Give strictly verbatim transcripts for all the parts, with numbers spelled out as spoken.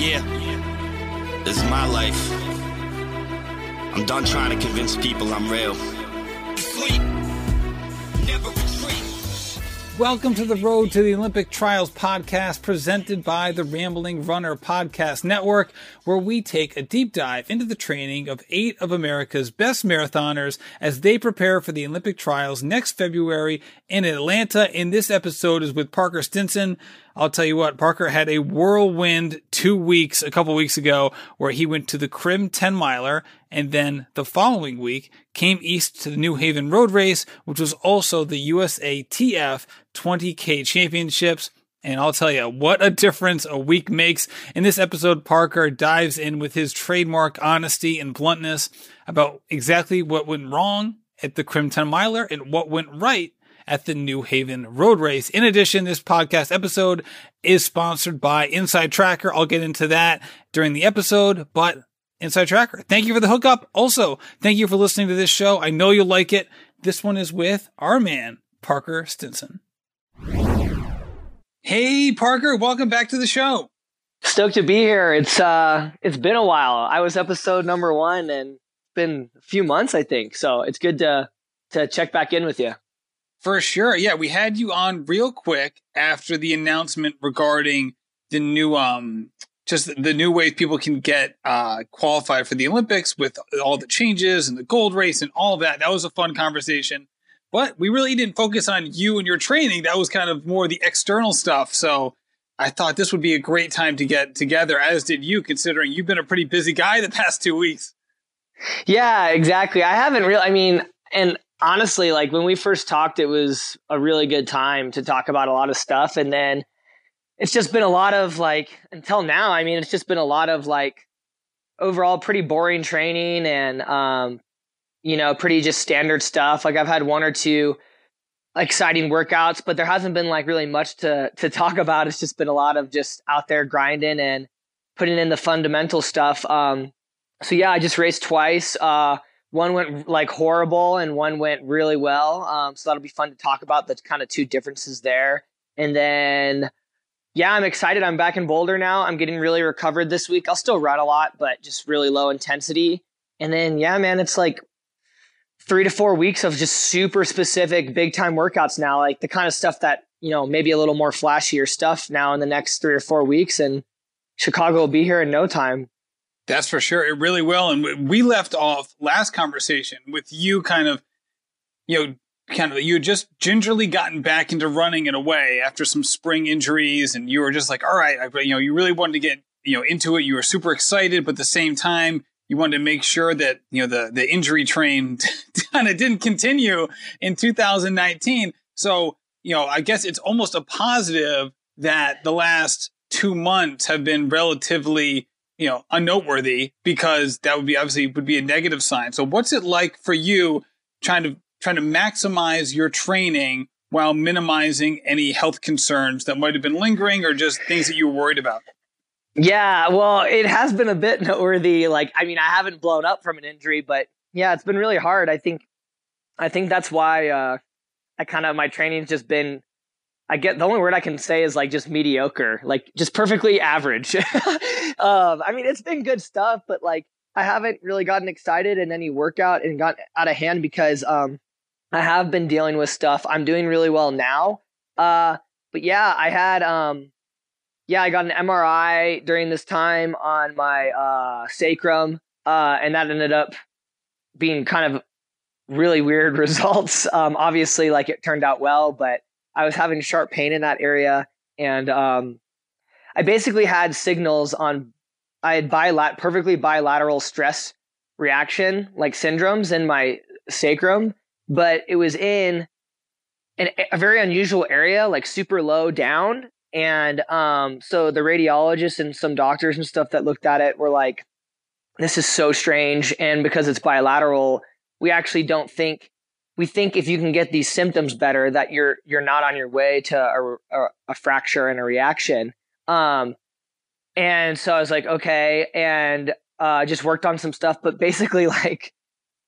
Yeah, this is my life. I'm done trying to convince people I'm real. Sleep, never retreat. Welcome to the Road to the Olympic Trials podcast, presented by the Rambling Runner Podcast Network, where we take a deep dive into the training of eight of America's best marathoners as they prepare for the Olympic Trials next February in Atlanta. And this episode is with Parker Stinson. I'll tell you what, Parker had a whirlwind two weeks, a couple weeks ago, where he went to the Crim ten-Miler, and then the following week came east to the New Haven Road Race, which was also the U S A T F twenty K Championships. And I'll tell you, what a difference a week makes. In this episode, Parker dives in with his trademark honesty and bluntness about exactly what went wrong at the Crim ten-Miler and what went right at the New Haven Road Race. In addition, this podcast episode is sponsored by Inside Tracker. I'll get into that during the episode, but Inside Tracker, thank you for the hookup. Also, thank you for listening to this show. I know you'll like it. This one is with our man, Parker Stinson. Hey, Parker, welcome back to the show. Stoked to be here. It's uh, it's been a while. I was episode number one, and it's been a few months, I think. So it's good to to check back in with you. For sure. Yeah, we had you on real quick after the announcement regarding the new, um, just the new ways people can get uh, qualified for the Olympics with all the changes and the gold race and all that. That was a fun conversation, but we really didn't focus on you and your training. That was kind of more the external stuff. So I thought this would be a great time to get together, as did you, considering you've been a pretty busy guy the past two weeks. Yeah, exactly. I haven't really, I mean, and honestly, like when we first talked, it was a really good time to talk about a lot of stuff. And then it's just been a lot of like, until now, I mean, it's just been a lot of like overall pretty boring training and, um, you know, pretty just standard stuff. Like I've had one or two exciting workouts, but there hasn't been like really much to, to talk about. It's just been a lot of just out there grinding and putting in the fundamental stuff. Um, so yeah, I just raced twice, uh, one went like horrible and one went really well. Um, so that'll be fun to talk about the kind of two differences there. And then, yeah, I'm excited. I'm back in Boulder now. I'm getting really recovered this week. I'll still run a lot, but just really low intensity. And then, yeah, man, it's like three to four weeks of just super specific big time workouts now, like the kind of stuff that, you know, maybe a little more flashier stuff now in the next three or four weeks. And Chicago will be here in no time. That's for sure. It really will. And we left off last conversation with you kind of, you know, kind of, you had just gingerly gotten back into running in a way after some spring injuries. And you were just like, all right, I, you know, you really wanted to get, you know, into it. You were super excited, but at the same time, you wanted to make sure that, you know, the, the injury train kind of didn't continue in two thousand nineteen. So, you know, I guess it's almost a positive that the last two months have been relatively, you know, unnoteworthy, because that would be obviously would be a negative sign. So what's it like for you trying to trying to maximize your training while minimizing any health concerns that might have been lingering or just things that you were worried about? Yeah, well, it has been a bit noteworthy. Like, I mean, I haven't blown up from an injury, but yeah, it's been really hard. I think I think that's why uh, I kind of my training's just been, I get the only word I can say is like just mediocre, like just perfectly average. um, I mean, it's been good stuff, but like I haven't really gotten excited in any workout and got out of hand because um, I have been dealing with stuff. I'm doing really well now. Uh, but yeah, I had, um, yeah, I got an M R I during this time on my uh, sacrum, uh, and that ended up being kind of really weird results. Um, obviously, like it turned out well, but I was having sharp pain in that area, and um, I basically had signals on, I had bilateral, perfectly bilateral stress reaction, like syndromes in my sacrum, but it was in an, a very unusual area, like super low down. And um, so the radiologists and some doctors and stuff that looked at it were like, this is so strange. And because it's bilateral, we actually don't think We think if you can get these symptoms better, that you're you're not on your way to a, a, a fracture and a reaction. Um, and so I was like, okay, and uh, just worked on some stuff. But basically, like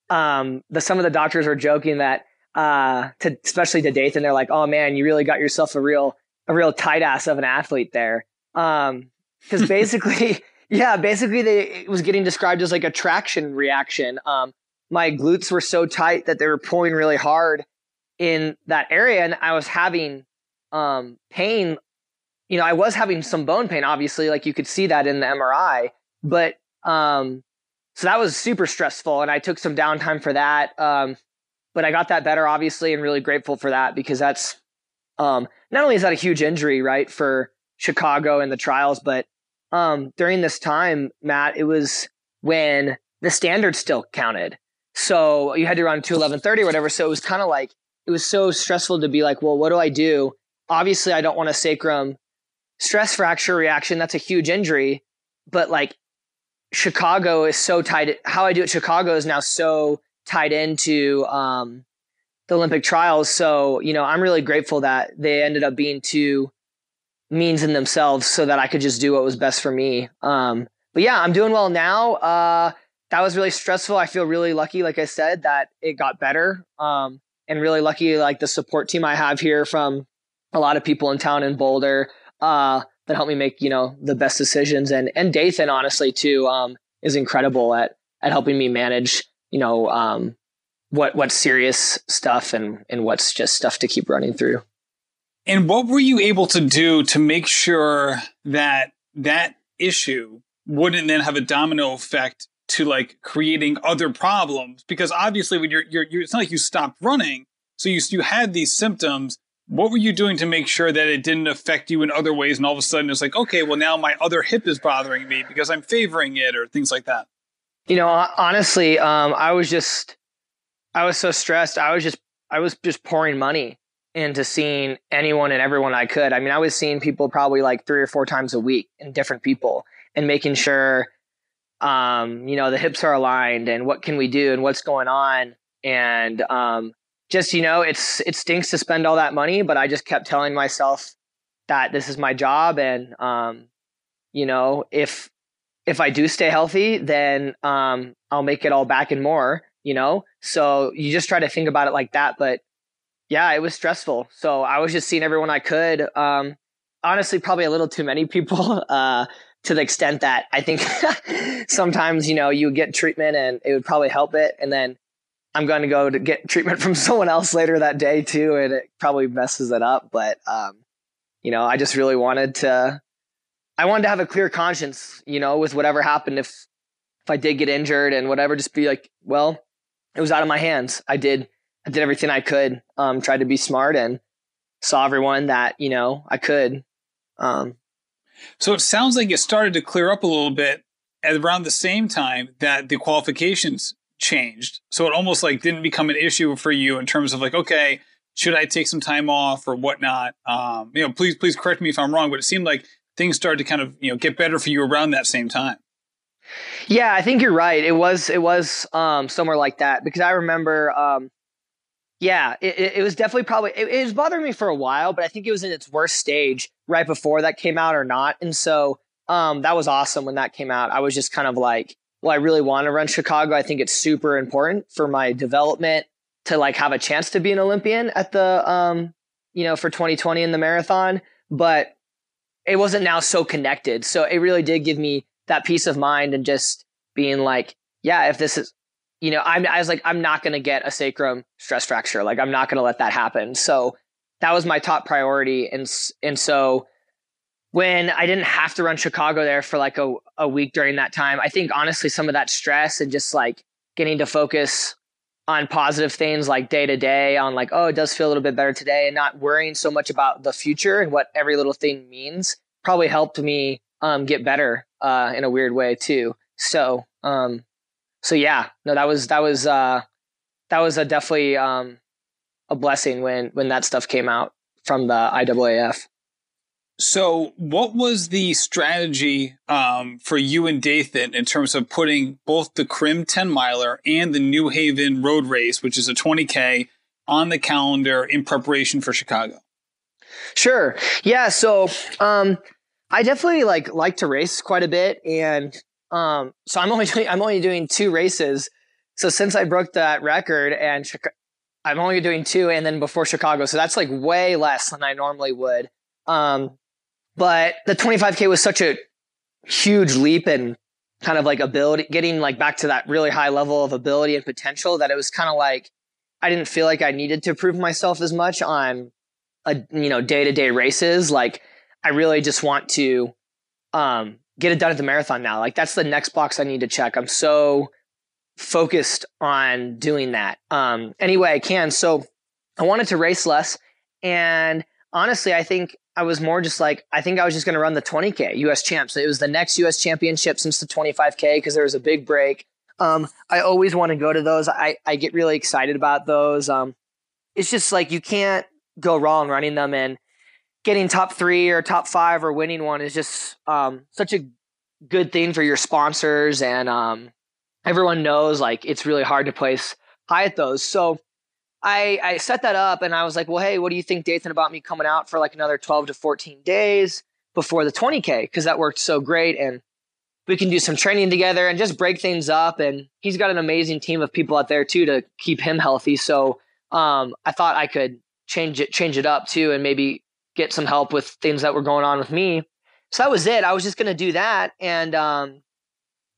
um, the some of the doctors were joking that, uh, to, especially to Dathan, they're like, "Oh man, you really got yourself a real a real tight ass of an athlete there." Um, Because basically, yeah, basically they, it was getting described as like a traction reaction. Um, my glutes were so tight that they were pulling really hard in that area, and I was having um, pain. You know, I was having some bone pain, obviously, like you could see that in the M R I, but um, so that was super stressful, and I took some downtime for that. Um, but I got that better, obviously, and really grateful for that, because that's um, not only is that a huge injury, right, for Chicago and the trials, but um, during this time, Matt, it was when the standard still counted. So you had to run two eleven thirty or whatever. So it was kind of like, it was so stressful to be like, well, what do I do? Obviously, I don't want a sacrum stress fracture reaction. That's a huge injury. But like Chicago is so tied. How I do at Chicago is now so tied into um, the Olympic trials. So, you know, I'm really grateful that they ended up being two means in themselves so that I could just do what was best for me. Um, but yeah, I'm doing well now. Uh, that was really stressful. I feel really lucky, like I said, that it got better. Um, and really lucky, like the support team I have here from a lot of people in town in Boulder, Uh, that helped me make, you know, the best decisions. And, and Dathan, honestly, too, um, is incredible at, at helping me manage, you know, um, what, what's serious stuff and, and what's just stuff to keep running through. And what were you able to do to make sure that that issue wouldn't then have a domino effect to like creating other problems? Because obviously when you're, you're, you're it's not like you stopped running. So you, you had these symptoms. What were you doing to make sure that it didn't affect you in other ways? And all of a sudden it's like, okay, well now my other hip is bothering me because I'm favoring it or things like that. You know, honestly, um, I was just, I was so stressed. I was just, I was just pouring money into seeing anyone and everyone I could. I mean, I was seeing people probably like three or four times a week and different people and making sure, um, you know, the hips are aligned and what can we do and what's going on. And, um, Just, you know, it's it stinks to spend all that money, but I just kept telling myself that this is my job. And, um, you know, if if I do stay healthy, then um, I'll make it all back and more, you know. So you just try to think about it like that. But, yeah, it was stressful. So I was just seeing everyone I could. Um, honestly, probably a little too many people uh, to the extent that I think sometimes, you know, you get treatment and it would probably help it. And then I'm going to go to get treatment from someone else later that day too. And it probably messes it up. But, um, you know, I just really wanted to, I wanted to have a clear conscience, you know, with whatever happened. If, if I did get injured and whatever, just be like, well, it was out of my hands. I did, I did everything I could, um, tried to be smart and saw everyone that, you know, I could. Um, so it sounds like it started to clear up a little bit at around the same time that the qualifications changed. So it almost like didn't become an issue for you in terms of like, okay, should I take some time off or whatnot? Um, you know, please, please correct me if I'm wrong, but it seemed like things started to kind of, you know, get better for you around that same time. Yeah, I think you're right. It was, it was um, somewhere like that because I remember, um, yeah, it, it was definitely probably, it, it was bothering me for a while, but I think it was in its worst stage right before that came out or not. And so um, that was awesome when that came out. I was just kind of like, well, I really want to run Chicago. I think it's super important for my development to like have a chance to be an Olympian at the, um, you know, for twenty twenty in the marathon, but it wasn't now so connected. So it really did give me that peace of mind and just being like, yeah, if this is, you know, I'm, I was like, I'm not going to get a sacrum stress fracture. Like I'm not going to let that happen. So that was my top priority. And, and so when I didn't have to run Chicago there for like a, a week during that time, I think honestly, some of that stress and just like getting to focus on positive things like day to day on like, oh, it does feel a little bit better today and not worrying so much about the future and what every little thing means probably helped me um, get better uh, in a weird way too. So, um, so yeah, no, that was, that was, uh, that was a definitely um, a blessing when, when that stuff came out from the I A A F. So what was the strategy um, for you and Dathan in terms of putting both the Crim ten-Miler and the New Haven Road Race, which is a twenty K, on the calendar in preparation for Chicago? Sure. Yeah. So um, I definitely like like to race quite a bit. And um, so I'm only doing, I'm only doing two races. So since I broke that record and Chica- I'm only doing two and then before Chicago. So that's like way less than I normally would. Um, But the twenty-five K was such a huge leap in kind of like ability, getting like back to that really high level of ability and potential, that it was kind of like, I didn't feel like I needed to prove myself as much on a, you know, day-to-day races. Like I really just want to, um, get it done at the marathon now. Like that's the next box I need to check. I'm so focused on doing that. Um, any way I can. So I wanted to race less. And honestly, I think I was more just like, I think I was just going to run the twenty K U S champs. It was the next U S championship since the twenty-five K, because there was a big break. Um, I always want to go to those. I, I get really excited about those. Um, it's just like, you can't go wrong running them, and getting top three or top five or winning one is just, um, such a good thing for your sponsors. And, um, everyone knows like it's really hard to place high at those. So I, I set that up and I was like, well, hey, what do you think, Dathan, about me coming out for like another twelve to fourteen days before the twenty K? Cause that worked so great. And we can do some training together and just break things up. And he's got an amazing team of people out there too, to keep him healthy. So, um, I thought I could change it, change it up too, and maybe get some help with things that were going on with me. So that was it. I was just going to do that. And, um,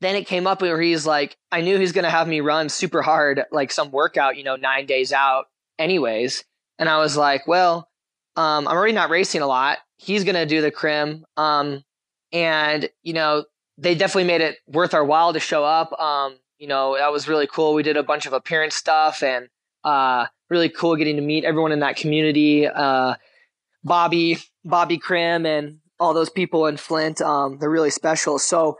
then it came up where he's like, I knew he's going to have me run super hard, like some workout, you know, nine days out anyways. And I was like, well, um, I'm already not racing a lot. He's going to do the Crim. Um, and you know, they definitely made it worth our while to show up. Um, you know, that was really cool. We did a bunch of appearance stuff, and, uh, really cool getting to meet everyone in that community. Uh, Bobby, Bobby Krim and all those people in Flint. Um, they're really special. So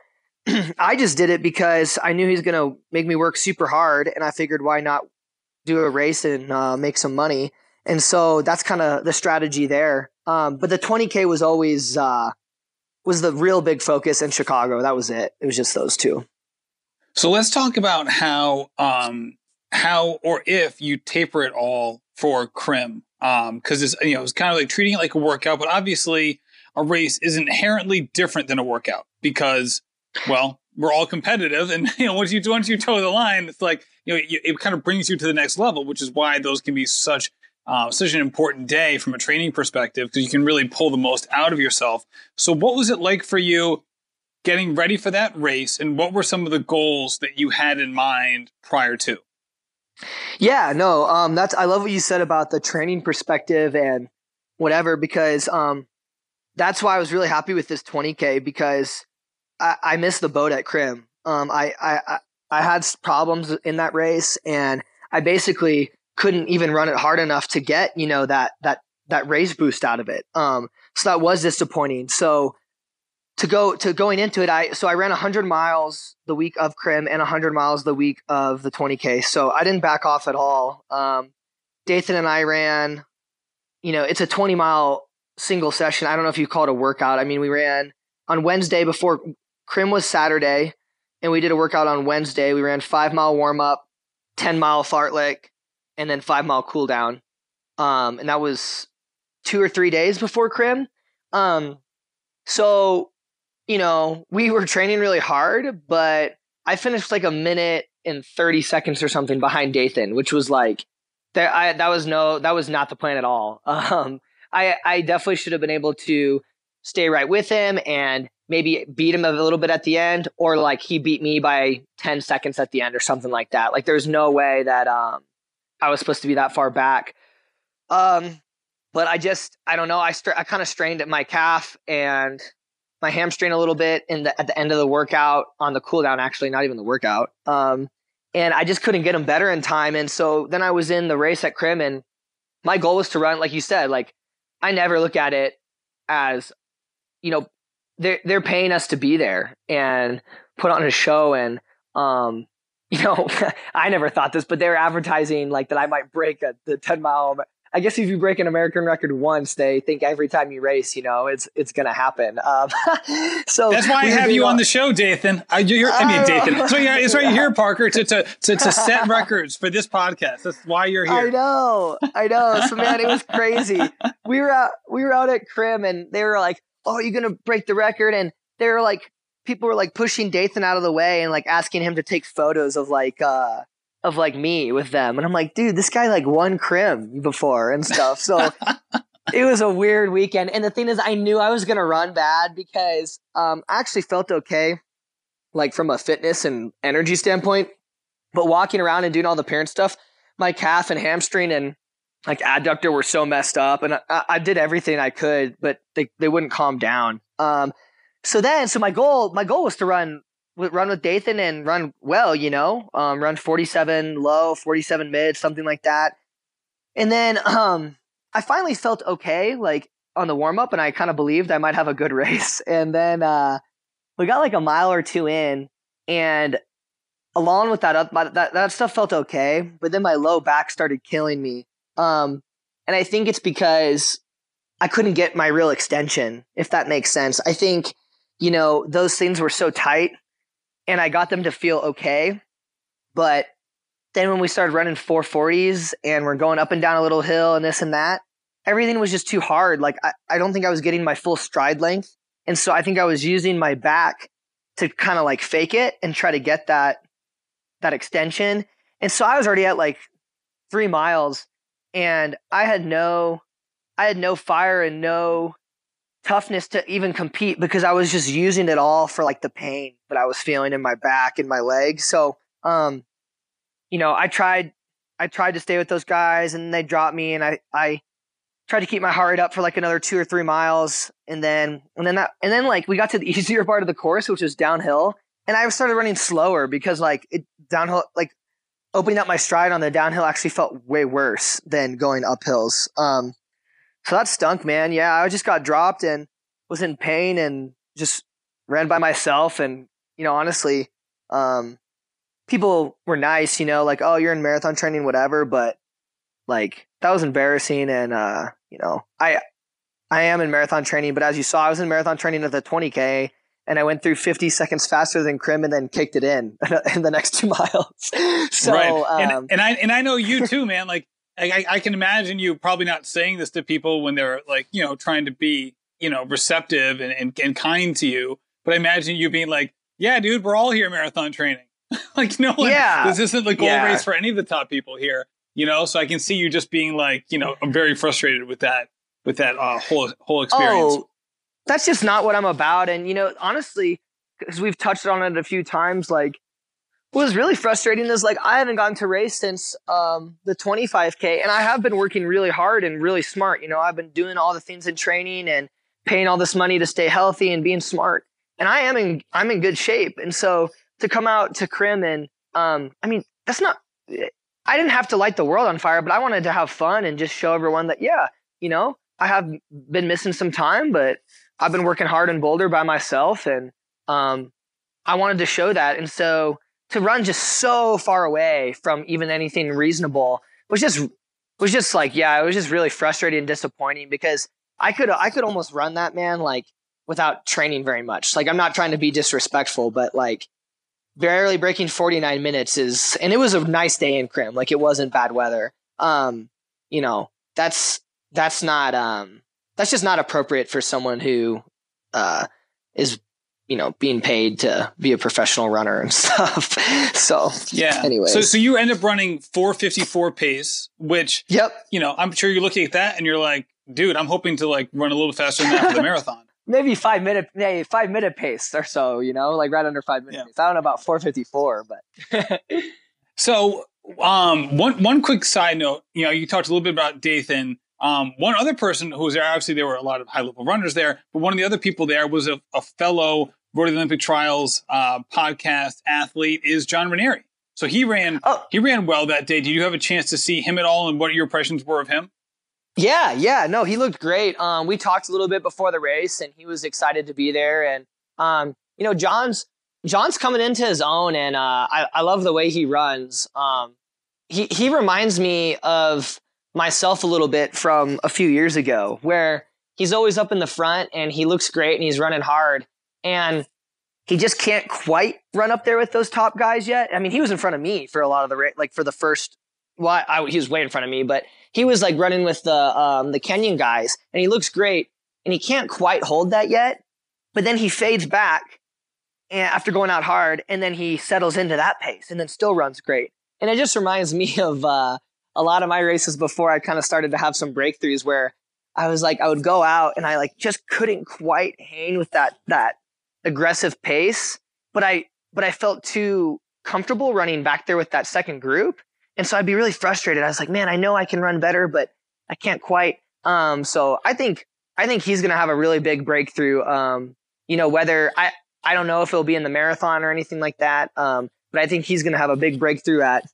I just did it because I knew he's going to make me work super hard, and I figured why not do a race and uh, make some money. And so that's kind of the strategy there. Um, but the twenty K was always, uh, was the real big focus in Chicago. That was it. It was just those two. So let's talk about how, um, how, or if you taper it all for Crim. Um, cause it's, you know, it's kind of like treating it like a workout, but obviously a race is inherently different than a workout because, well, we're all competitive, and you know, once you once you toe the line, it's like, you know, it kind of brings you to the next level, which is why those can be such uh, such an important day from a training perspective, because you can really pull the most out of yourself. So, what was it like for you getting ready for that race, and what were some of the goals that you had in mind prior to? Yeah, no, um, that's I love what you said about the training perspective and whatever, because um, that's why I was really happy with this twenty K, because I missed the boat at Crim. Um, I, I, I had problems in that race, and I basically couldn't even run it hard enough to get, you know, that, that, that race boost out of it. Um, so that was disappointing. So to go to going into it, I, so I ran a hundred miles the week of Crim and a hundred miles the week of the twenty K. So I didn't back off at all. Um, Dathan and I ran, you know, it's a twenty mile single session. I don't know if you call it a workout. I mean, we ran on Wednesday before Crim was Saturday, and we did a workout on Wednesday. We ran five mile warm up, ten mile fartlek, and then five mile cool down. Um, and that was two or three days before Crim. Um, so, you know, we were training really hard, but I finished like a minute and thirty seconds or something behind Dathan, which was like, that. I that was no, that was not the plan at all. Um, I I definitely should have been able to stay right with him and maybe beat him a little bit at the end, or like he beat me by ten seconds at the end or something like that. Like there's no way that um, I was supposed to be that far back. Um, but I just, I don't know. I st- I kind of strained at my calf and my hamstring a little bit in the, at the end of the workout on the cooldown, actually, not even the workout. Um, and I just couldn't get him better in time. And so then I was in the race at Crim, and my goal was to run, like you said, like I never look at it as, you know, they're, they're paying us to be there and put on a show. And, um, you know, I never thought this, but they were advertising like that I might break a, the ten mile. I guess if you break an American record once, they think every time you race, you know, it's, it's going to happen. Um, so that's why I have you on the show, Dathan. I, you're, I mean, Dathan. So yeah, it's right here, Parker, to, to, to, to set records for this podcast. That's why you're here. I know. I know. So man, it was crazy. We were out, we were out at Crim, and they were like, oh, you're going to break the record. And they're like, people were like pushing Dathan out of the way and like asking him to take photos of like, uh, of like me with them. And I'm like, dude, this guy like won Crim before and stuff. So It was a weird weekend. And the thing is, I knew I was going to run bad because um, I actually felt okay, like from a fitness and energy standpoint. But walking around and doing all the parent stuff, my calf and hamstring and like adductor were so messed up. And I, I did everything I could, but they, they wouldn't calm down. Um, so then, so my goal, my goal was to run run with Dathan and run well, you know, um, run forty-seven low, forty-seven mid, something like that. And then um, I finally felt okay, like on the warm up, and I kind of believed I might have a good race. And then uh, we got like a mile or two in, and along with that, up, that that stuff felt okay. But then my low back started killing me, um, and I think it's because I couldn't get my real extension, if that makes sense. I think, you know, those things were so tight. And I got them to feel okay. But then when we started running four forties and we're going up and down a little hill and this and that, everything was just too hard. Like, I, I don't think I was getting my full stride length. And so I think I was using my back to kind of like fake it and try to get that, that extension. And so I was already at like three miles and I had no, I had no fire and no toughness to even compete because I was just using it all for like the pain that I was feeling in my back and my legs. So, um, you know, I tried, I tried to stay with those guys and they dropped me and I, I tried to keep my heart rate up for like another two or three miles. And then, and then that, and then like we got to the easier part of the course, which was downhill. And I started running slower because like it downhill, like opening up my stride on the downhill actually felt way worse than going up hills. Um, So that stunk, man. Yeah, I just got dropped and was in pain and just ran by myself. And, you know, honestly, um, people were nice, you know, like, oh, you're in marathon training, whatever. But, like, that was embarrassing. And, uh, you know, I I am in marathon training. But as you saw, I was in marathon training at the twenty K. And I went through fifty seconds faster than Crim and then kicked it in in the next two miles. So, right. And, um, and, I, and I know you too, man. Like, I, I can imagine you probably not saying this to people when they're like, you know, trying to be, you know, receptive and, and, and kind to you. But I imagine you being like, yeah, dude, we're all here marathon training. Like, no one, yeah. This isn't the goal yeah. race for any of the top people here, you know? So I can see you just being like, you know, I'm very frustrated with that, with that uh, whole, whole experience. Oh, that's just not what I'm about. And, you know, honestly, because we've touched on it a few times, like, what was really frustrating is like I haven't gotten to race since um, the twenty-five K, and I have been working really hard and really smart. You know, I've been doing all the things in training and paying all this money to stay healthy and being smart. And I am in, I'm in good shape. And so to come out to Crim and um, I mean, that's not, I didn't have to light the world on fire, but I wanted to have fun and just show everyone that, yeah, you know, I have been missing some time, but I've been working hard in Boulder by myself. And um, I wanted to show that. And so to run just so far away from even anything reasonable was just was just like, yeah, it was just really frustrating and disappointing because I could I could almost run that, man, like without training very much. Like, I'm not trying to be disrespectful, but like barely breaking forty-nine minutes is, and it was a nice day in Crim. Like, it wasn't bad weather. Um, you know, that's that's not um that's just not appropriate for someone who uh is you know, being paid to be a professional runner and stuff. So yeah. Anyway, so so you end up running four fifty-four pace, which yep. You know, I'm sure you're looking at that and you're like, dude, I'm hoping to like run a little faster than that for the marathon. Maybe five minute, maybe five minute pace or so. You know, like right under five minutes. Yeah. Pace. I don't know about four fifty-four, but so um, one one quick side note. You know, you talked a little bit about Dathan. Um, one other person who was there, obviously there were a lot of high-level runners there, but one of the other people there was a, a fellow Road to the Olympic Trials uh, podcast athlete is John Ranieri. So he ran oh. he ran well that day. Did you have a chance to see him at all and what your impressions were of him? Yeah, yeah. No, he looked great. Um, we talked a little bit before the race, and he was excited to be there. And, um, you know, John's John's coming into his own, and uh, I, I love the way he runs. Um, he, he reminds me of myself a little bit from a few years ago where he's always up in the front and he looks great and he's running hard and he just can't quite run up there with those top guys yet. I mean, he was in front of me for a lot of the race, like for the first, well, I, I, he was way in front of me, but he was like running with the, um, the Kenyan guys and he looks great and he can't quite hold that yet, but then he fades back and after going out hard and then he settles into that pace and then still runs great. And it just reminds me of, uh, a lot of my races before I kind of started to have some breakthroughs where I was like, I would go out and I like just couldn't quite hang with that, that aggressive pace, but I, but I felt too comfortable running back there with that second group. And so I'd be really frustrated. I was like, man, I know I can run better, but I can't quite. Um, so I think, I think he's going to have a really big breakthrough. Um, you know, whether I, I don't know if it'll be in the marathon or anything like that. Um, but I think he's going to have a big breakthrough at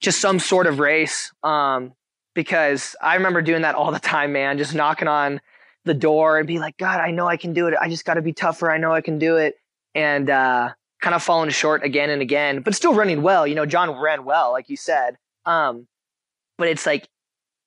just some sort of race. Um, because I remember doing that all the time, man, just knocking on the door and be like, God, I know I can do it. I just got to be tougher. I know I can do it. And, uh, kind of falling short again and again, but still running well. You know, John ran well, like you said. Um, but it's like,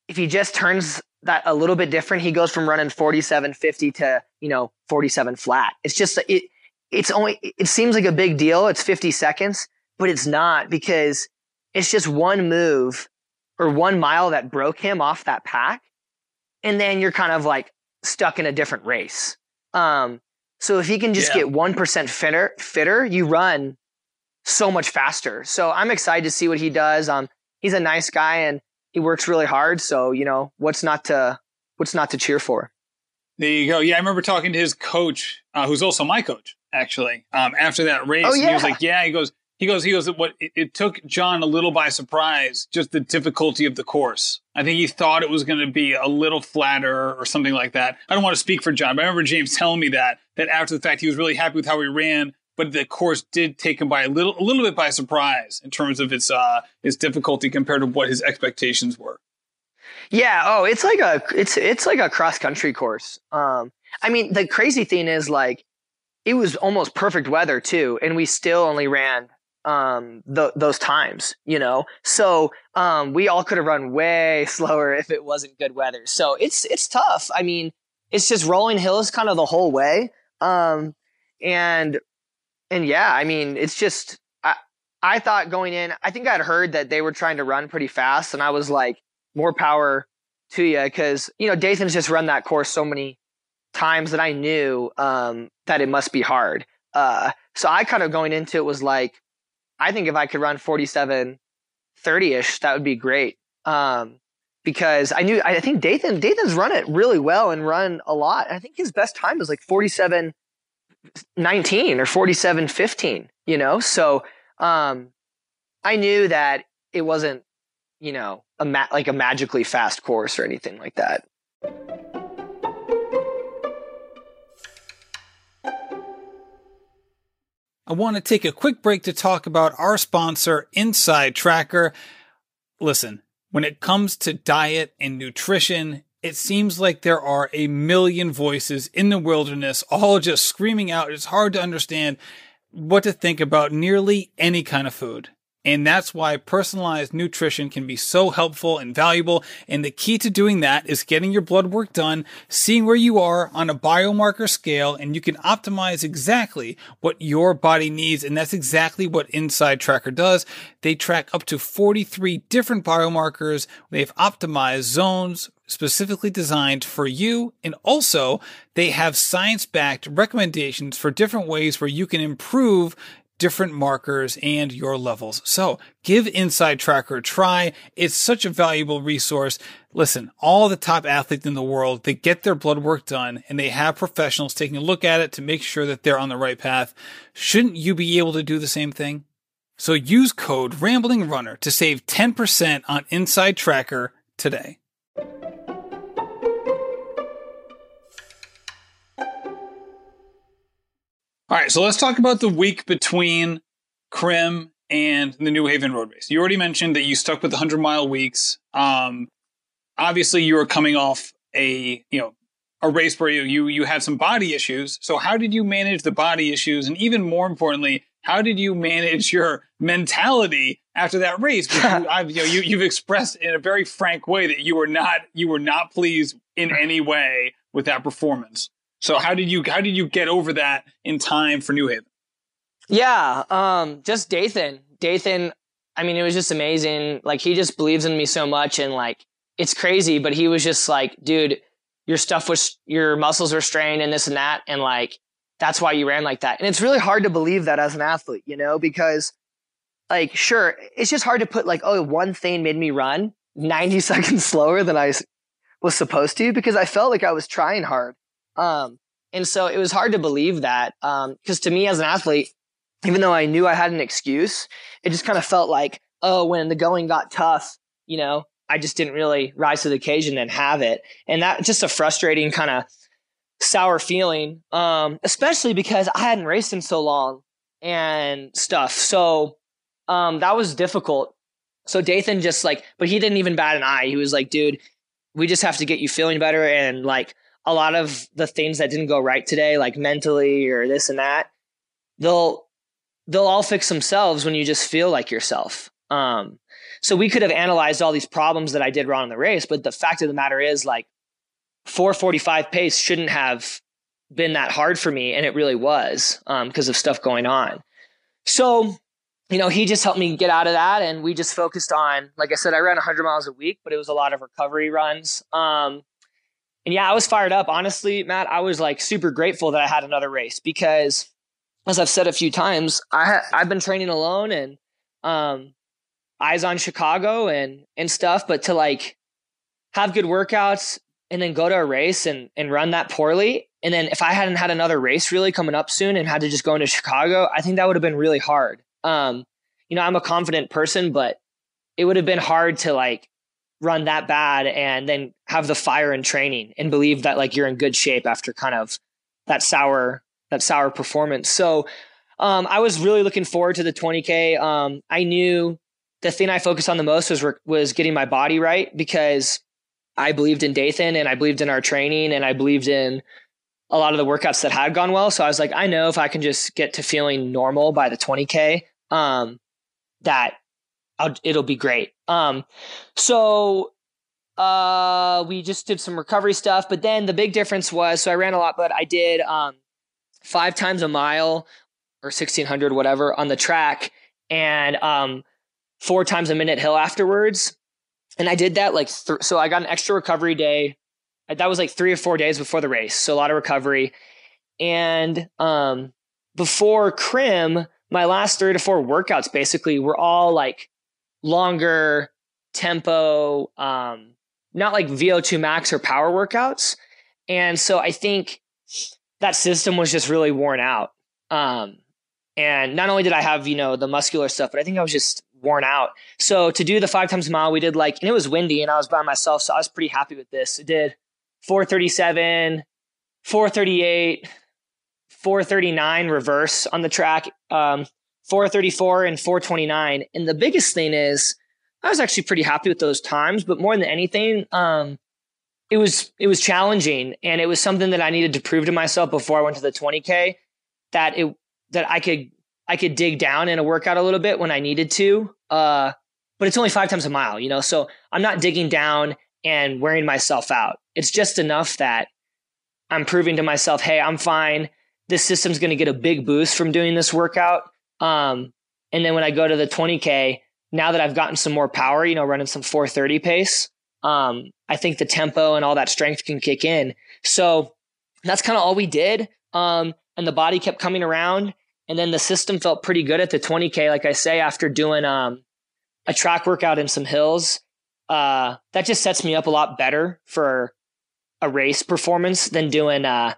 if he just turns that a little bit different, he goes from running forty-seven fifty to, you know, forty-seven flat. It's just, it, it's only, it seems like a big deal. It's fifty seconds, but it's not, because it's just one move or one mile that broke him off that pack. And then you're kind of like stuck in a different race. Um, so if he can just yeah. get one percent fitter, fitter, you run so much faster. So I'm excited to see what he does. Um, he's a nice guy and he works really hard. So, you know, what's not to, what's not to cheer for? There you go. Yeah. I remember talking to his coach, uh, who's also my coach, actually, um, after that race. Oh, yeah. And he was like, yeah, he goes, He goes, he goes, what it, it took John a little by surprise, just the difficulty of the course. I think he thought it was going to be a little flatter or something like that. I don't want to speak for John, but I remember James telling me that, that after the fact, he was really happy with how he ran, but the course did take him by a little, a little bit by surprise in terms of its, uh, its difficulty compared to what his expectations were. Yeah. Oh, it's like a, it's, it's like a cross country course. Um, I mean, the crazy thing is like, it was almost perfect weather too. And we still only ran um, th- those times, you know? So, um, we all could have run way slower if it wasn't good weather. So it's, it's tough. I mean, it's just rolling hills kind of the whole way. Um, and, and yeah, I mean, it's just, I, I thought going in, I think I'd heard that they were trying to run pretty fast, and I was like, more power to you. Cause you know, Dathan's just run that course so many times that I knew, um, that it must be hard. Uh, so I kind of going into it was like, I think if I could run forty-seven thirty-ish, that would be great. Um, because I knew, I think Dathan, Dathan's run it really well and run a lot. I think his best time was like forty-seven nineteen or forty-seven fifteen, you know? So, um, I knew that it wasn't, you know, a ma- like a magically fast course or anything like that. I want to take a quick break to talk about our sponsor, Inside Tracker. Listen, when it comes to diet and nutrition, it seems like there are a million voices in the wilderness, all just screaming out. It's hard to understand what to think about nearly any kind of food. And that's why personalized nutrition can be so helpful and valuable. And the key to doing that is getting your blood work done, seeing where you are on a biomarker scale, and you can optimize exactly what your body needs. And that's exactly what Inside Tracker does. They track up to forty-three different biomarkers. They've optimized zones specifically designed for you. And also they have science-backed recommendations for different ways where you can improve different markers and your levels. So give Inside Tracker a try. It's such a valuable resource. Listen, all the top athletes in the world, they get their blood work done and they have professionals taking a look at it to make sure that they're on the right path. Shouldn't you be able to do the same thing? So use code RamblingRunner to save ten percent on Inside Tracker today. All right, so let's talk about the week between Crim and the New Haven Road Race. You already mentioned that you stuck with the hundred-mile weeks. Um, obviously, you were coming off a you know a race where you, you you had some body issues. So how did you manage the body issues? And even more importantly, how did you manage your mentality after that race? Because you, I've, you know, you, you've expressed in a very frank way that you were not you were not pleased in any way with that performance. So how did you how did you get over that in time for New Haven? Yeah, um, just Dathan. Dathan, I mean, it was just amazing. Like, he just believes in me so much, and like, it's crazy, but he was just like, dude, your stuff was, your muscles were strained and this and that, and like, that's why you ran like that. And it's really hard to believe that as an athlete, you know, because like, sure, it's just hard to put like, oh, one thing made me run ninety seconds slower than I was supposed to, because I felt like I was trying hard. Um, and so it was hard to believe that, um, because to me as an athlete, even though I knew I had an excuse, it just kind of felt like, oh, when the going got tough, you know, I just didn't really rise to the occasion and have it. And that just a frustrating kind of sour feeling, um, especially because I hadn't raced in so long and stuff. So um, that was difficult. So Dathan just like, but he didn't even bat an eye. He was like, dude, we just have to get you feeling better. And like a lot of the things that didn't go right today, like mentally or this and that, they'll they'll all fix themselves when you just feel like yourself. Um, so we could have analyzed all these problems that I did wrong in the race, but the fact of the matter is like four forty-five pace shouldn't have been that hard for me. And it really was, um, because of stuff going on. So, you know, he just helped me get out of that. And we just focused on, like I said, I ran a hundred miles a week, but it was a lot of recovery runs. Um, and yeah, I was fired up. Honestly, Matt, I was like super grateful that I had another race because, as I've said a few times, I ha- I've been training alone and, um, eyes on Chicago and, and stuff, but to like have good workouts and then go to a race and, and run that poorly. And then if I hadn't had another race really coming up soon and had to just go into Chicago, I think that would have been really hard. Um, you know, I'm a confident person, but it would have been hard to like run that bad and then have the fire in training and believe that like you're in good shape after kind of that sour, that sour performance. So um, I was really looking forward to the twenty K. Um, I knew the thing I focused on the most was, was getting my body right, because I believed in Dathan and I believed in our training and I believed in a lot of the workouts that had gone well. So I was like, I know if I can just get to feeling normal by the twenty K, um, that I'll, it'll be great. Um, so, uh, we just did some recovery stuff, but then the big difference was, so I ran a lot, but I did, um, five times a mile or sixteen hundred, whatever, on the track. And, um, four times a minute hill afterwards. And I did that like, th- so I got an extra recovery day. That was like three or four days before the race. So a lot of recovery. And um, before Crim, my last three to four workouts basically were all like longer tempo, um, not like V O two max or power workouts. And so I think that system was just really worn out. Um, and not only did I have, you know, the muscular stuff, but I think I was just worn out. So to do the five times a mile, we did like, and it was windy and I was by myself, so I was pretty happy with this. I did four thirty-seven, four thirty-eight, four thirty-nine reverse on the track, um, four thirty-four and four twenty-nine. And the biggest thing is I was actually pretty happy with those times, but more than anything, um, it was, it was challenging. And it was something that I needed to prove to myself before I went to the twenty K that it, that I could I could dig down in a workout a little bit when I needed to, uh, but it's only five times a mile, you know? So I'm not digging down and wearing myself out. It's just enough that I'm proving to myself, hey, I'm fine. This system's going to get a big boost from doing this workout. Um, and then when I go to the twenty K, now that I've gotten some more power, you know, running some four thirty pace, um, I think the tempo and all that strength can kick in. So that's kind of all we did. Um, and the body kept coming around. And then the system felt pretty good at the twenty K, like I say, after doing um, a track workout in some hills. Uh, that just sets me up a lot better for a race performance than doing uh,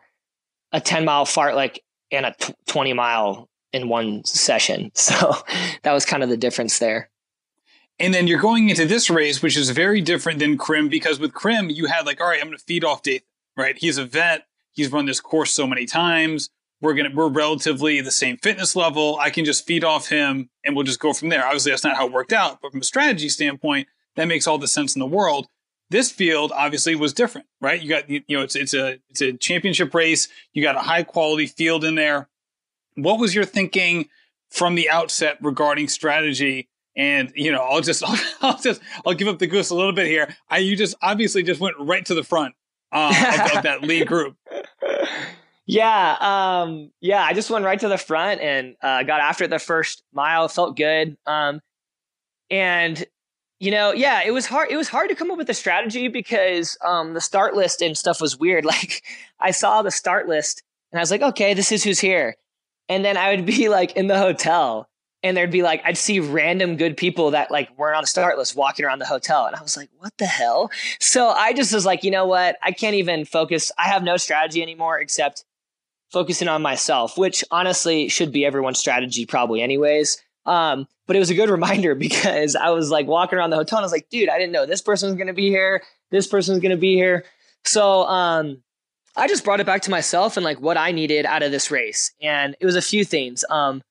a ten mile fartlek and a twenty mile in one session. So that was kind of the difference there. And then you're going into this race, which is very different than Crim, because with Crim, you had like, all right, I'm going to feed off Dathan, right? He's a vet. He's run this course so many times. We're gonna we're relatively the same fitness level. I can just feed off him and we'll just go from there. Obviously, that's not how it worked out, but from a strategy standpoint, that makes all the sense in the world. This field obviously was different, right? You got you know it's it's a it's a championship race. You got a high quality field in there. What was your thinking from the outset regarding strategy? And you know, I'll just I'll, I'll just I'll give up the goose a little bit here. I you just obviously just went right to the front uh, of, of that lead group. Yeah. Um, yeah. I just went right to the front and, uh, got after it the first mile. Felt good. Um, and you know, yeah, it was hard. It was hard to come up with a strategy because, um, the start list and stuff was weird. Like I saw the start list and I was like, okay, this is who's here. And then I would be like in the hotel And there'd be like, I'd see random good people that like weren't on the start list walking around the hotel. And I was like, what the hell? So I just was like, you know what? I can't even focus. I have no strategy anymore except focusing on myself, which honestly should be everyone's strategy probably anyways. Um, but it was a good reminder because I was like walking around the hotel and I was like, dude, I didn't know this person was going to be here. This person was going to be here. So, um, I just brought it back to myself and like what I needed out of this race. And it was a few things. Um,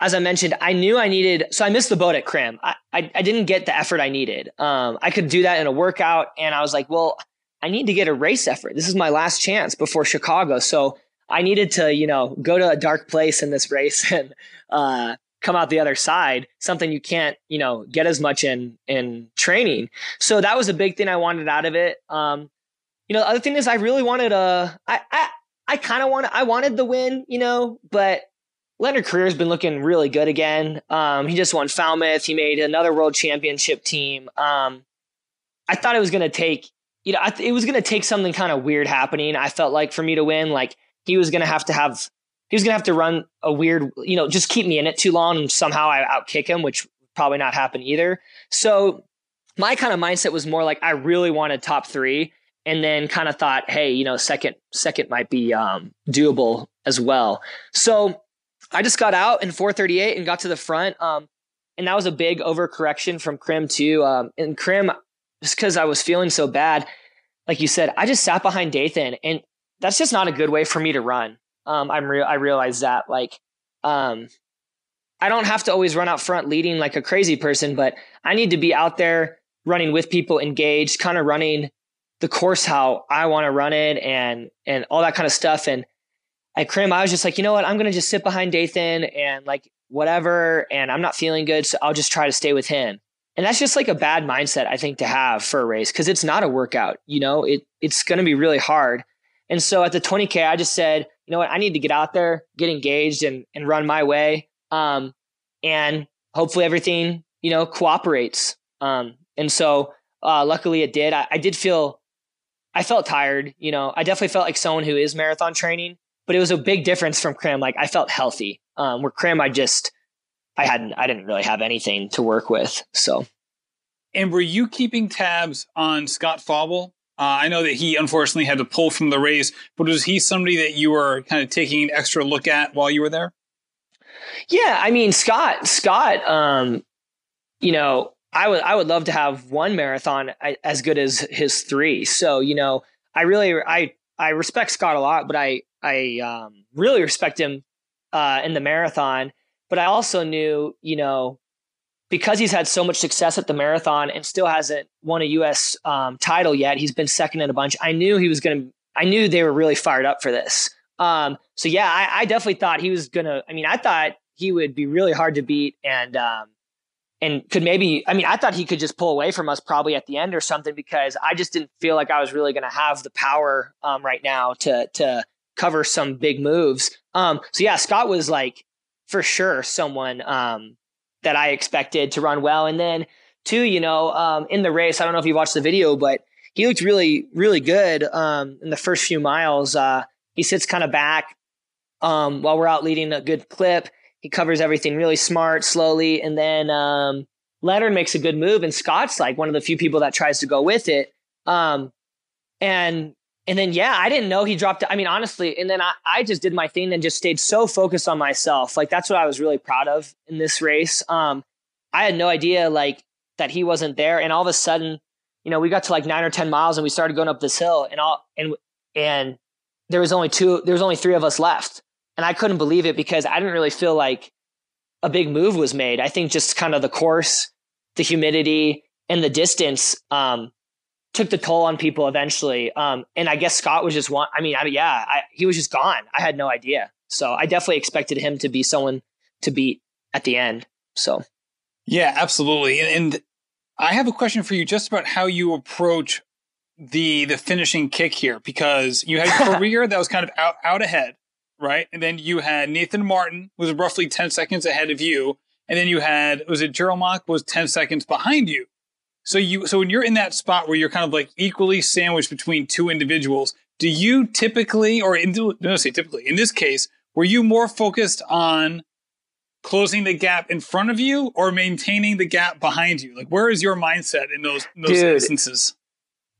As I mentioned, I knew I needed, so I missed the boat at Crim. I, I, I didn't get the effort I needed. Um, I could do that in a workout. And I was like, well, I need to get a race effort. This is my last chance before Chicago. So I needed to, you know, go to a dark place in this race and uh, come out the other side, something you can't, you know, get as much in, in training. So that was a big thing I wanted out of it. Um, you know, the other thing is I really wanted a, I, I, I kind of wanted, I wanted the win, you know, but Leonard Korir has been looking really good again. Um, he just won Falmouth. He made another world championship team. Um, I thought it was going to take, you know, I th- it was going to take something kind of weird happening. I felt like for me to win, like he was going to have to have, he was going to have to run a weird, you know, just keep me in it too long and somehow I outkick him, which would probably not happen either. So my kind of mindset was more like, I really wanted top three and then kind of thought, hey, you know, second, second might be um, doable as well. So I just got out in four thirty-eight and got to the front. Um, and that was a big overcorrection from Crim too. Um, and Crim, just because I was feeling so bad, like you said, I just sat behind Dathan, and that's just not a good way for me to run. Um, I'm real. I realized that like, um, I don't have to always run out front leading like a crazy person, but I need to be out there running with people, engaged, kind of running the course how I want to run it and, and all that kind of stuff. And at Crim, I was just like, you know what? I'm going to just sit behind Dathan and like whatever, and I'm not feeling good, so I'll just try to stay with him. And that's just like a bad mindset, I think, to have for a race because it's not a workout. You know, it it's going to be really hard. And so at the twenty K, I just said, you know what? I need to get out there, get engaged, and and run my way. Um, and hopefully everything, you know, cooperates. Um, and so uh, luckily it did. I, I did feel, I felt tired. You know, I definitely felt like someone who is marathon training. But it was a big difference from Crim. Like I felt healthy. Um, where Crim, I just, I hadn't, I didn't really have anything to work with. So. And were you keeping tabs on Scott Fauble? Uh, I know that he unfortunately had to pull from the race, but was he somebody that you were kind of taking an extra look at while you were there? Yeah. I mean, Scott, Scott, um, you know, I would, I would love to have one marathon as good as his three. So, you know, I really, I, I respect Scott a lot, but I, I um, really respect him uh, in the marathon, but I also knew, you know, because he's had so much success at the marathon and still hasn't won a U S um, title yet, he's been second in a bunch. I knew he was going to, I knew they were really fired up for this. Um, so yeah, I, I definitely thought he was going to, I mean, I thought he would be really hard to beat and, um, and could maybe, I mean, I thought he could just pull away from us probably at the end or something because I just didn't feel like I was really going to have the power um, right now to, to, cover some big moves. Um, so yeah, Scott was like, for sure, someone um, that I expected to run well. And then too, you know, um, in the race, I don't know if you watched the video, but he looked really, really good um, in the first few miles. Uh, he sits kind of back um, while we're out leading a good clip. He covers everything really smart, slowly. And then um, Leonard makes a good move. And Scott's like one of the few people that tries to go with it. Um, and And then, yeah, I didn't know he dropped it. I mean, honestly, and then I, I just did my thing and just stayed so focused on myself. Like, that's what I was really proud of in this race. Um, I had no idea, like, that he wasn't there. And all of a sudden, you know, we got to like nine or ten miles and we started going up this hill and all, and, and there was only two, there was only three of us left. And I couldn't believe it because I didn't really feel like a big move was made. I think just kind of the course, the humidity and the distance, um, took the toll on people eventually. Um, and I guess Scott was just one. I mean, I, yeah, I, he was just gone. I had no idea. So I definitely expected him to be someone to beat at the end. So. Yeah, absolutely. And, and I have a question for you just about how you approach the, the finishing kick here, because you had a career that was kind of out, out ahead. Right. And then you had Nathan Martin was roughly ten seconds ahead of you. And then you had, was it Gerald Mack was ten seconds behind you? So you, so when you're in that spot where you're kind of like equally sandwiched between two individuals, do you typically, or in, no, say typically, in this case, were you more focused on closing the gap in front of you or maintaining the gap behind you? Like, where is your mindset in those, in those dude, instances?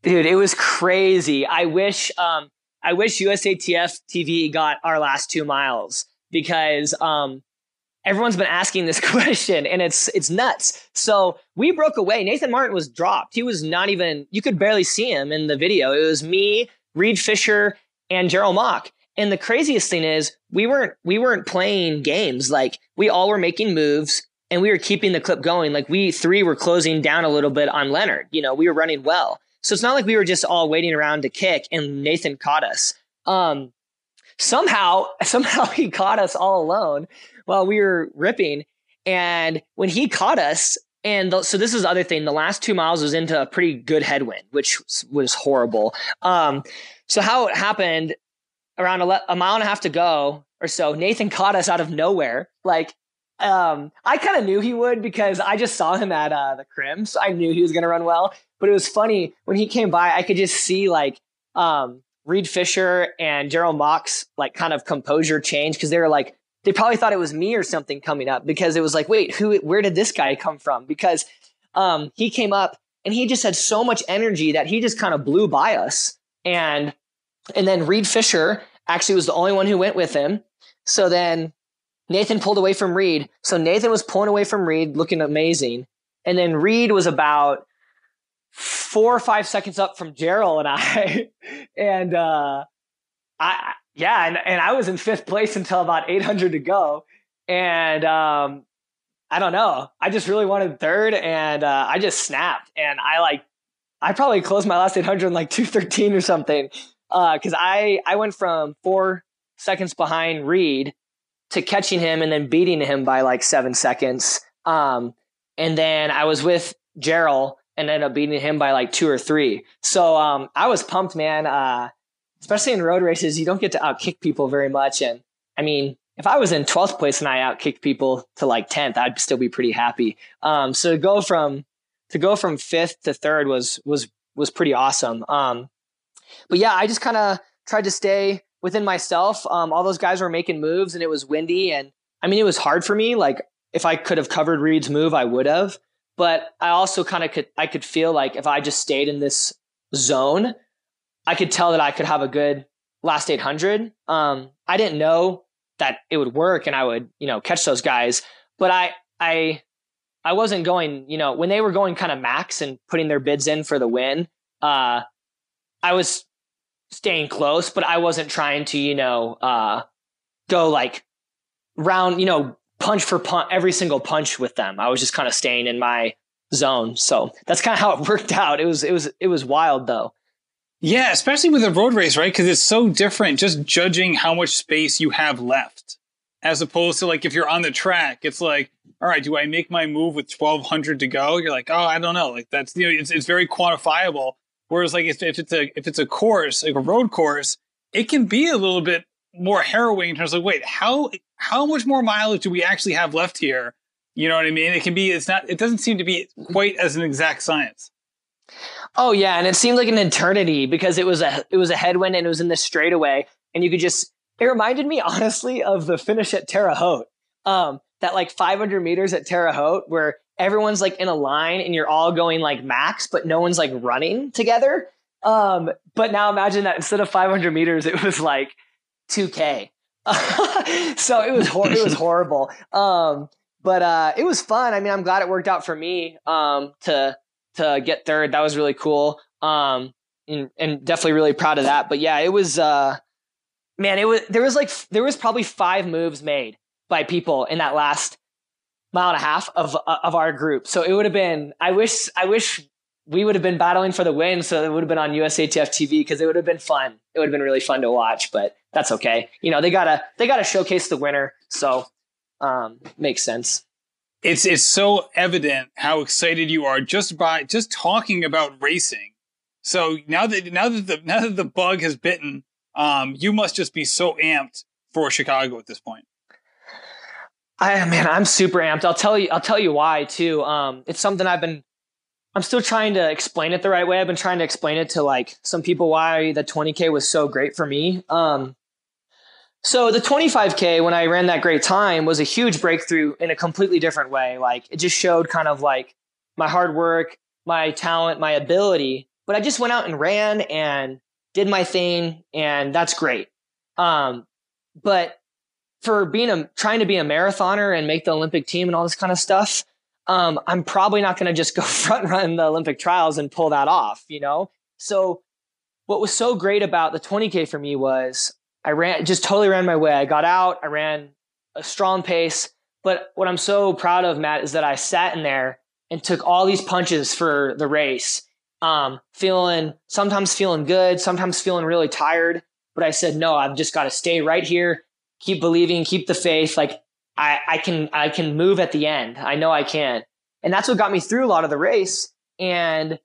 Dude, it was crazy. I wish, um, I wish U S A T F T V got our last two miles because, um, everyone's been asking this question and it's, it's nuts. So we broke away. Nathan Martin was dropped. He was not even, you could barely see him in the video. It was me, Reed Fisher, and Gerald Mack. And the craziest thing is we weren't, we weren't playing games. Like, we all were making moves and we were keeping the clip going. Like, we three were closing down a little bit on Leonard, you know, we were running well. So it's not like we were just all waiting around to kick and Nathan caught us. Um, somehow, somehow he caught us all alone while we were ripping. And when he caught us, and the, so this is the other thing, the last two miles was into a pretty good headwind, which was, was horrible. Um, so how it happened, around a, a mile and a half to go or so, Nathan caught us out of nowhere. Like, um, I kind of knew he would because I just saw him at uh, the Crim, so I knew he was going to run well. But it was funny, when he came by, I could just see, like, um, Reed Fisher and Gerald Mack's, like, kind of composure change because they were like, they probably thought it was me or something coming up because it was like, wait, who, where did this guy come from? Because um, he came up and he just had so much energy that he just kind of blew by us. And and then Reed Fisher actually was the only one who went with him. So then Nathan pulled away from Reed. So Nathan was pulling away from Reed, looking amazing. And then Reed was about four or five seconds up from Gerald and I. and uh, I, yeah, and, and I was in fifth place until about eight hundred to go. And um, I don't know. I just really wanted third, and uh, I just snapped. And I like, I probably closed my last eight hundred in like two thirteen or something. Uh, cause I, I went from four seconds behind Reed to catching him and then beating him by like seven seconds. Um, and then I was with Gerald and ended up beating him by like two or three. So, um, I was pumped, man. Uh, especially in road races, you don't get to outkick people very much. And I mean, if I was in twelfth place and I outkicked people to like tenth, I'd still be pretty happy. Um, so to go from, to go from fifth to third was, was, was pretty awesome. Um, But yeah, I just kind of tried to stay within myself. Um, all those guys were making moves and it was windy. And I mean, it was hard for me. Like, if I could have covered Reed's move, I would have. But I also kind of could, I could feel like if I just stayed in this zone, I could tell that I could have a good last eight hundred. Um, I didn't know that it would work and I would, you know, catch those guys. But I, I, I wasn't going, you know, when they were going kind of max and putting their bids in for the win, uh, I was staying close, but I wasn't trying to, you know, uh, go like round, you know, punch for punch, every single punch with them. I was just kind of staying in my zone. So that's kind of how it worked out. It was, it was, it was wild though. Yeah. Especially with a road race, right? Cause it's so different just judging how much space you have left as opposed to like, if you're on the track, it's like, all right, do I make my move with twelve hundred to go? You're like, oh, I don't know. Like that's, you know, it's, it's very quantifiable. Whereas, like, if, if it's a if it's a course, like a road course, it can be a little bit more harrowing in terms of, wait, how how much more mileage do we actually have left here? You know what I mean? It can be, it's not, it doesn't seem to be quite as an exact science. Oh yeah, and it seemed like an eternity because it was a it was a headwind and it was in the straightaway, and you could just, it reminded me honestly of the finish at Terre Haute, um, that like five hundred meters at Terre Haute where everyone's like in a line and you're all going like max, but no one's like running together. Um, but now imagine that instead of five hundred meters, it was like two K. So it was, hor- it was horrible. Um, but, uh, it was fun. I mean, I'm glad it worked out for me, um, to, to get third. That was really cool. Um, and, and definitely really proud of that. But yeah, it was, uh, man, it was, there was like, there was probably five moves made by people in that last mile and a half of of our group. So it would have been, I wish I wish we would have been battling for the win, so it would have been on U S A T F T V because it would have been fun. It would have been really fun to watch, but that's okay. You know, they gotta they gotta showcase the winner. So um makes sense. It's it's so evident how excited you are just by just talking about racing. So now that now that the now that the bug has bitten, um you must just be so amped for Chicago at this point. I, man, I'm super amped. I'll tell you, I'll tell you why too. Um, it's something I've been, I'm still trying to explain it the right way. I've been trying to explain it to like some people why the twenty K was so great for me. Um, So the twenty-five K, when I ran that great time, was a huge breakthrough in a completely different way. Like, it just showed kind of like my hard work, my talent, my ability. But I just went out and ran and did my thing, and that's great. Um, but for being a, trying to be a marathoner and make the Olympic team and all this kind of stuff, um, I'm probably not going to just go front run the Olympic trials and pull that off, you know? So what was so great about the twenty K for me was I ran, just totally ran my way. I got out, I ran a strong pace. But what I'm so proud of, Matt, is that I sat in there and took all these punches for the race. Um, feeling, sometimes feeling good, sometimes feeling really tired. But I said, no, I've just got to stay right here. Keep believing, keep the faith. Like I, I can, I can move at the end. I know I can. And that's what got me through a lot of the race. And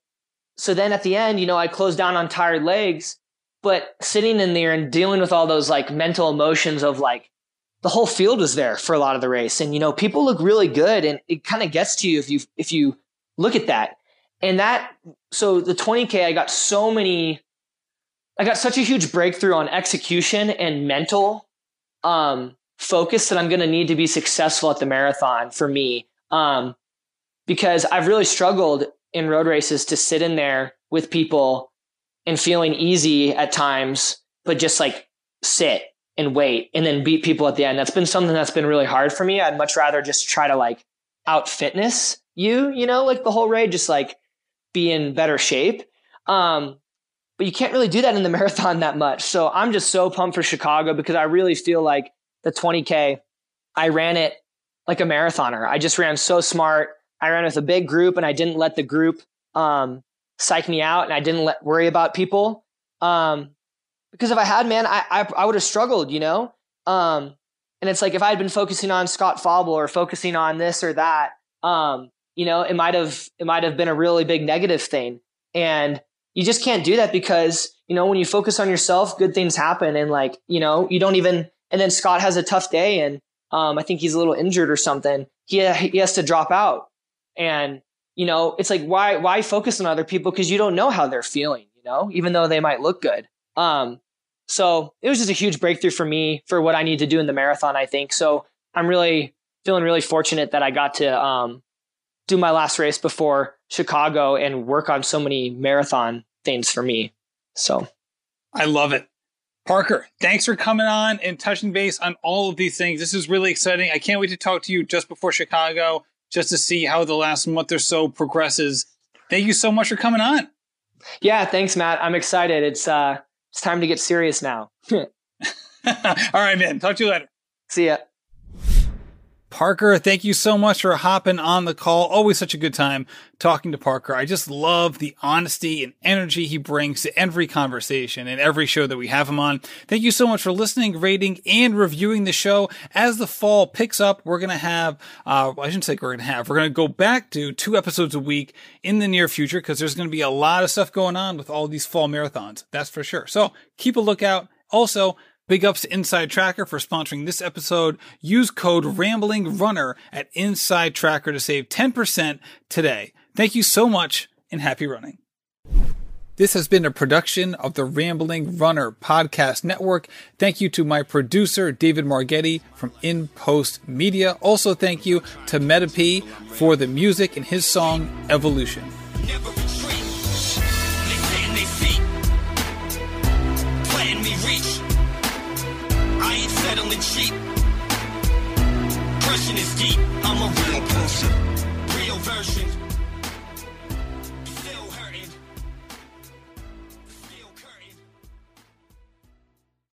so then at the end, you know, I closed down on tired legs, but sitting in there and dealing with all those like mental emotions of like the whole field was there for a lot of the race. And, you know, people look really good, and it kind of gets to you if you, if you look at that. And that, so the twenty K, I got so many, I got such a huge breakthrough on execution and mental um, focus that I'm going to need to be successful at the marathon for me. Um, because I've really struggled in road races to sit in there with people and feeling easy at times, but just like sit and wait and then beat people at the end. That's been something that's been really hard for me. I'd much rather just try to like out fitness you, you know, like the whole raid, just like be in better shape. Um, But you can't really do that in the marathon that much. So I'm just so pumped for Chicago, because I really feel like the twenty K, I ran it like a marathoner. I just ran so smart. I ran with a big group, and I didn't let the group um, psych me out, and I didn't let, worry about people. Um, because if I had, man, I I, I would have struggled, you know? Um, and it's like if I had been focusing on Scott Fauble or focusing on this or that, um, you know, it might have it might have been a really big negative thing. And you just can't do that, because, you know, when you focus on yourself, good things happen. And like, you know, you don't even, and then Scott has a tough day, and um, I think he's a little injured or something. He, he has to drop out. And, you know, it's like, why, why focus on other people? Cause you don't know how they're feeling, you know, even though they might look good. Um, so it was just a huge breakthrough for me for what I need to do in the marathon, I think. So I'm really feeling really fortunate that I got to um, do my last race before Chicago and work on so many marathon things for me. So I love it. Parker, thanks for coming on and touching base on all of these things. This is really exciting. I can't wait to talk to you just before Chicago, just to see how the last month or so progresses. Thank you so much for coming on. Yeah, thanks, Matt. I'm excited. It's uh it's time to get serious now. All right, man. Talk to you later. See ya. Parker, thank you so much for hopping on the call. Always such a good time talking to Parker. I just love the honesty and energy he brings to every conversation and every show that we have him on. Thank you so much for listening, rating, and reviewing the show. As the fall picks up, we're going to have, uh, I shouldn't say we're going to have, we're going to go back to two episodes a week in the near future, because there's going to be a lot of stuff going on with all these fall marathons. That's for sure. So keep a lookout. Also, big ups to Inside Tracker for sponsoring this episode. Use code RamblingRunner at Inside Tracker to save ten percent today. Thank you so much, and happy running. This has been a production of the Rambling Runner Podcast Network. Thank you to my producer, David Margetti from In Post Media. Also, thank you to MetaP for the music and his song, Evolution. Cheap. Crushing is deep. I'm a real person. Real version.